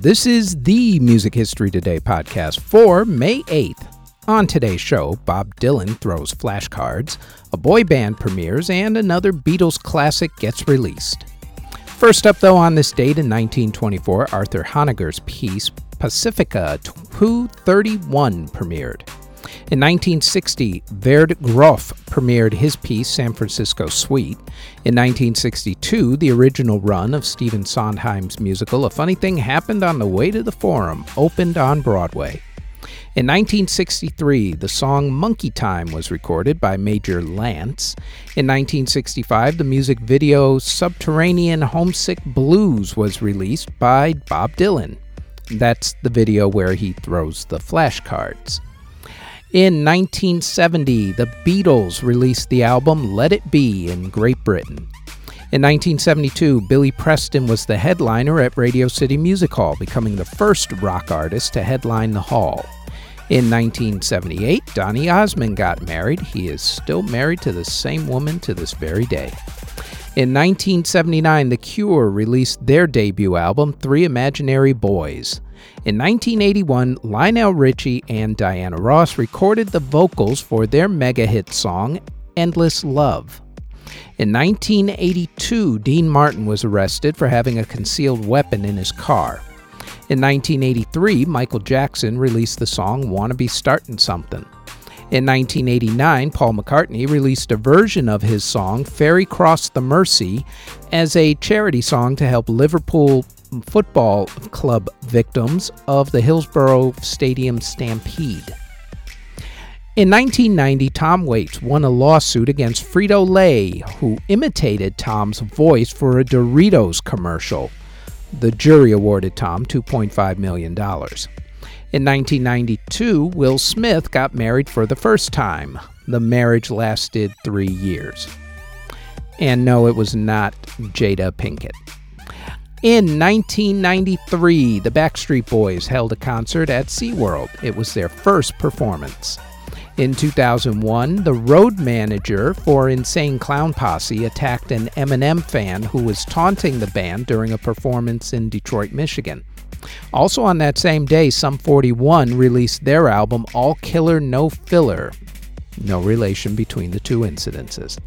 This is the Music History Today podcast for May 8th. On today's show, Bob Dylan throws flashcards, a boy band premieres, and another Beatles classic gets released. First up, though, on this date in 1924, Arthur Honegger's piece Pacifica 231 premiered. In 1960, Ferde Grofé premiered his piece San Francisco Suite. In 1962, the original run of Stephen Sondheim's musical A Funny Thing Happened on the Way to the Forum opened on Broadway. In 1963, the song Monkey Time was recorded by Major Lance. In 1965, the music video Subterranean Homesick Blues was released by Bob Dylan. That's the video where he throws the flashcards. In 1970, the Beatles released the album Let It Be in Great Britain. In 1972, Billy Preston was the headliner at Radio City Music Hall, becoming the first rock artist to headline the hall. In 1978, Donny Osmond got married. He is still married to the same woman to this very day. In 1979, The Cure released their debut album, Three Imaginary Boys. In 1981, Lionel Richie and Diana Ross recorded the vocals for their mega-hit song, Endless Love. In 1982, Dean Martin was arrested for having a concealed weapon in his car. In 1983, Michael Jackson released the song, Wanna Be Startin' Somethin'. In 1989, Paul McCartney released a version of his song, Ferry Cross the Mersey, as a charity song to help Liverpool football club victims of the Hillsborough Stadium stampede. In 1990, Tom Waits won a lawsuit against Frito-Lay, who imitated Tom's voice for a Doritos commercial. The jury awarded Tom $2.5 million. In 1992, Will Smith got married for the first time. The marriage lasted 3 years. And no, it was not Jada Pinkett. In 1993, the Backstreet Boys held a concert at SeaWorld. It was their first performance. In 2001, the road manager for Insane Clown Posse attacked an Eminem fan who was taunting the band during a performance in Detroit, Michigan. Also on that same day, Sum 41 released their album All Killer, No Filler. No relation between the two incidences.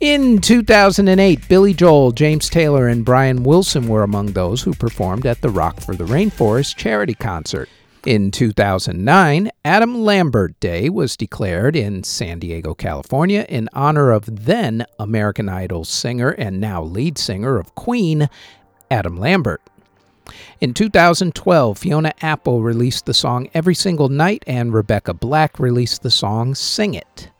In 2008, Billy Joel, James Taylor, and Brian Wilson were among those who performed at the Rock for the Rainforest charity concert. In 2009, Adam Lambert Day was declared in San Diego, California, in honor of then American Idol singer and now lead singer of Queen, Adam Lambert. In 2012, Fiona Apple released the song Every Single Night, and Rebecca Black released the song Sing It.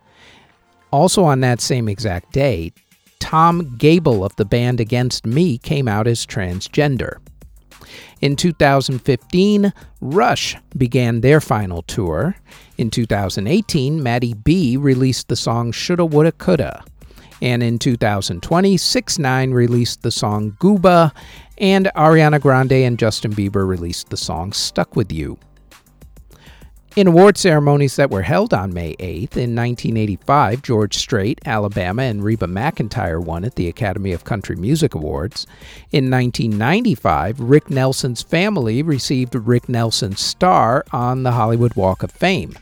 Also on that same exact day, Tom Gable of the band Against Me came out as transgender. In 2015, Rush began their final tour. In 2018, Maddie B released the song Shoulda Woulda Coulda. And in 2020, 6ix9ine released the song Gooba, and Ariana Grande and Justin Bieber released the song Stuck With You. In award ceremonies that were held on May 8th, in 1985, George Strait, Alabama, and Reba McEntire won at the Academy of Country Music Awards. In 1995, Rick Nelson's family received Rick Nelson's star on the Hollywood Walk of Fame.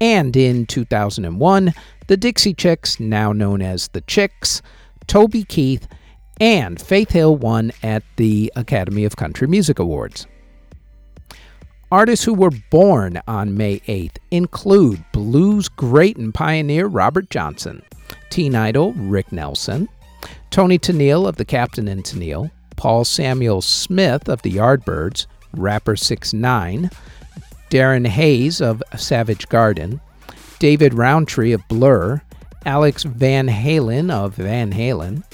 And in 2001, the Dixie Chicks, now known as The Chicks, Toby Keith, and Faith Hill won at the Academy of Country Music Awards. Artists who were born on May 8th include blues great and pioneer Robert Johnson, teen idol Rick Nelson, Tony Tennille of the Captain and Tennille, Paul Samuel Smith of the Yardbirds, rapper 6ix9ine, Darren Hayes of Savage Garden, David Roundtree of Blur, Alex Van Halen of Van Halen,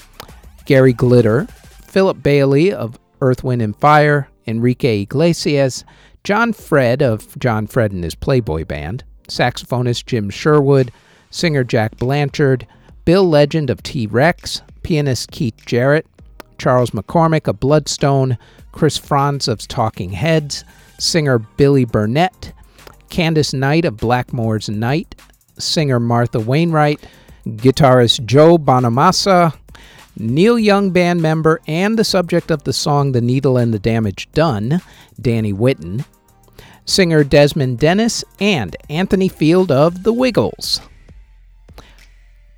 Gary Glitter, Philip Bailey of Earth, Wind & Fire, Enrique Iglesias, John Fred of John Fred and His Playboy Band, saxophonist Jim Sherwood, singer Jack Blanchard, Bill Legend of T-Rex, pianist Keith Jarrett, Charles McCormick of Bloodstone, Chris Franz of Talking Heads, singer Billy Burnett, Candice Knight of Blackmore's Night, singer Martha Wainwright, guitarist Joe Bonamassa, Neil Young band member and the subject of the song The Needle and the Damage Done, Danny Whitten, singer Desmond Dennis, and Anthony Field of The Wiggles.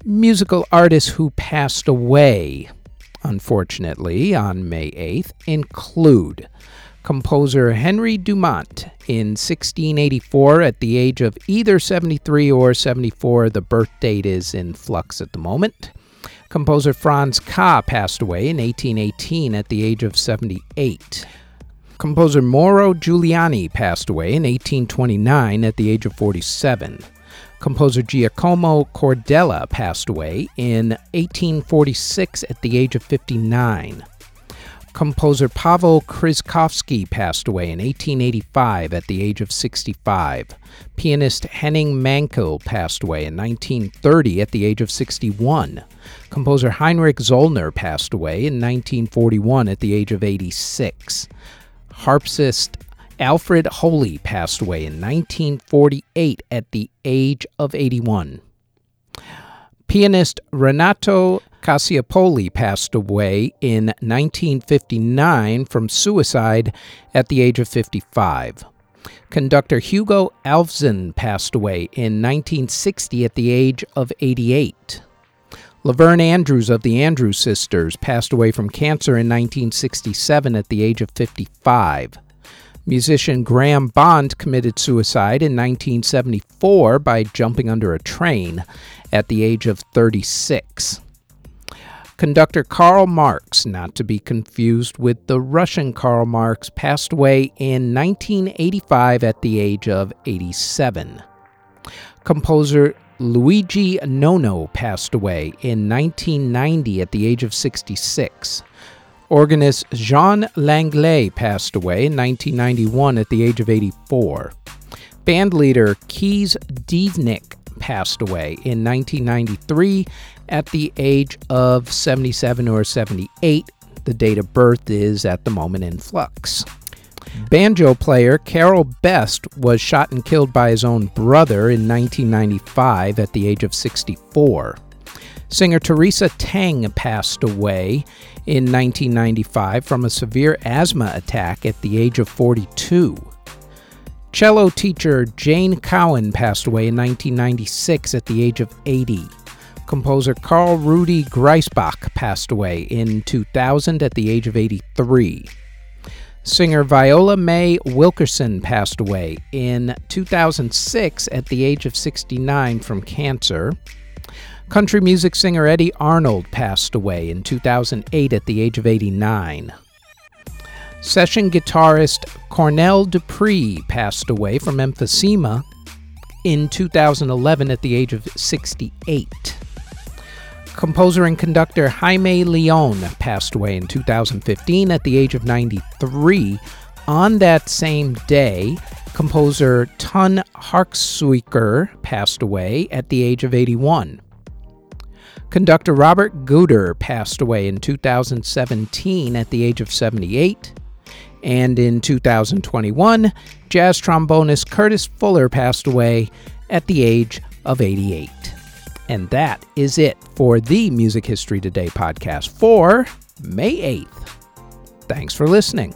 Musical artists who passed away, unfortunately, on May 8th include composer Henry Dumont in 1684 at the age of either 73 or 74. The birth date is in flux at the moment. Composer Franz Ka passed away in 1818 at the age of 78. Composer Mauro Giuliani passed away in 1829 at the age of 47. Composer Giacomo Cordella passed away in 1846 at the age of 59. Composer Pavel Krzyzkowski passed away in 1885 at the age of 65. Pianist Henning Mankell passed away in 1930 at the age of 61. Composer Heinrich Zollner passed away in 1941 at the age of 86. Harpsist Alfred Holy passed away in 1948 at the age of 81. Pianist Renato Cassiopoli passed away in 1959 from suicide at the age of 55. Conductor Hugo Alfvén passed away in 1960 at the age of 88. Laverne Andrews of the Andrews Sisters passed away from cancer in 1967 at the age of 55. Musician Graham Bond committed suicide in 1974 by jumping under a train at the age of 36. Conductor Karl Marx, not to be confused with the Russian Karl Marx, passed away in 1985 at the age of 87. Composer Luigi Nono passed away in 1990 at the age of 66. Organist Jean Langlais passed away in 1991 at the age of 84. Bandleader Kees Dievnik passed away in 1993 at the age of 77 or 78. The date of birth is at the moment in flux. Banjo player Carol Best was shot and killed by his own brother in 1995 at the age of 64. Singer Teresa Tang passed away in 1995 from a severe asthma attack at the age of 42. Cello teacher Jane Cowan passed away in 1996 at the age of 80. Composer Karl Rudi Griesbach passed away in 2000 at the age of 83. Singer Viola Mae Wilkerson passed away in 2006 at the age of 69 from cancer. Country music singer Eddie Arnold passed away in 2008 at the age of 89. Session guitarist Cornell Dupree passed away from emphysema in 2011 at the age of 68. Composer and conductor Jaime Leon passed away in 2015 at the age of 93. On that same day, composer Tun Harksuiker passed away at the age of 81. Conductor Robert Guder passed away in 2017 at the age of 78. And in 2021, jazz trombonist Curtis Fuller passed away at the age of 88. And that is it for the Music History Today podcast for May 8th. Thanks for listening.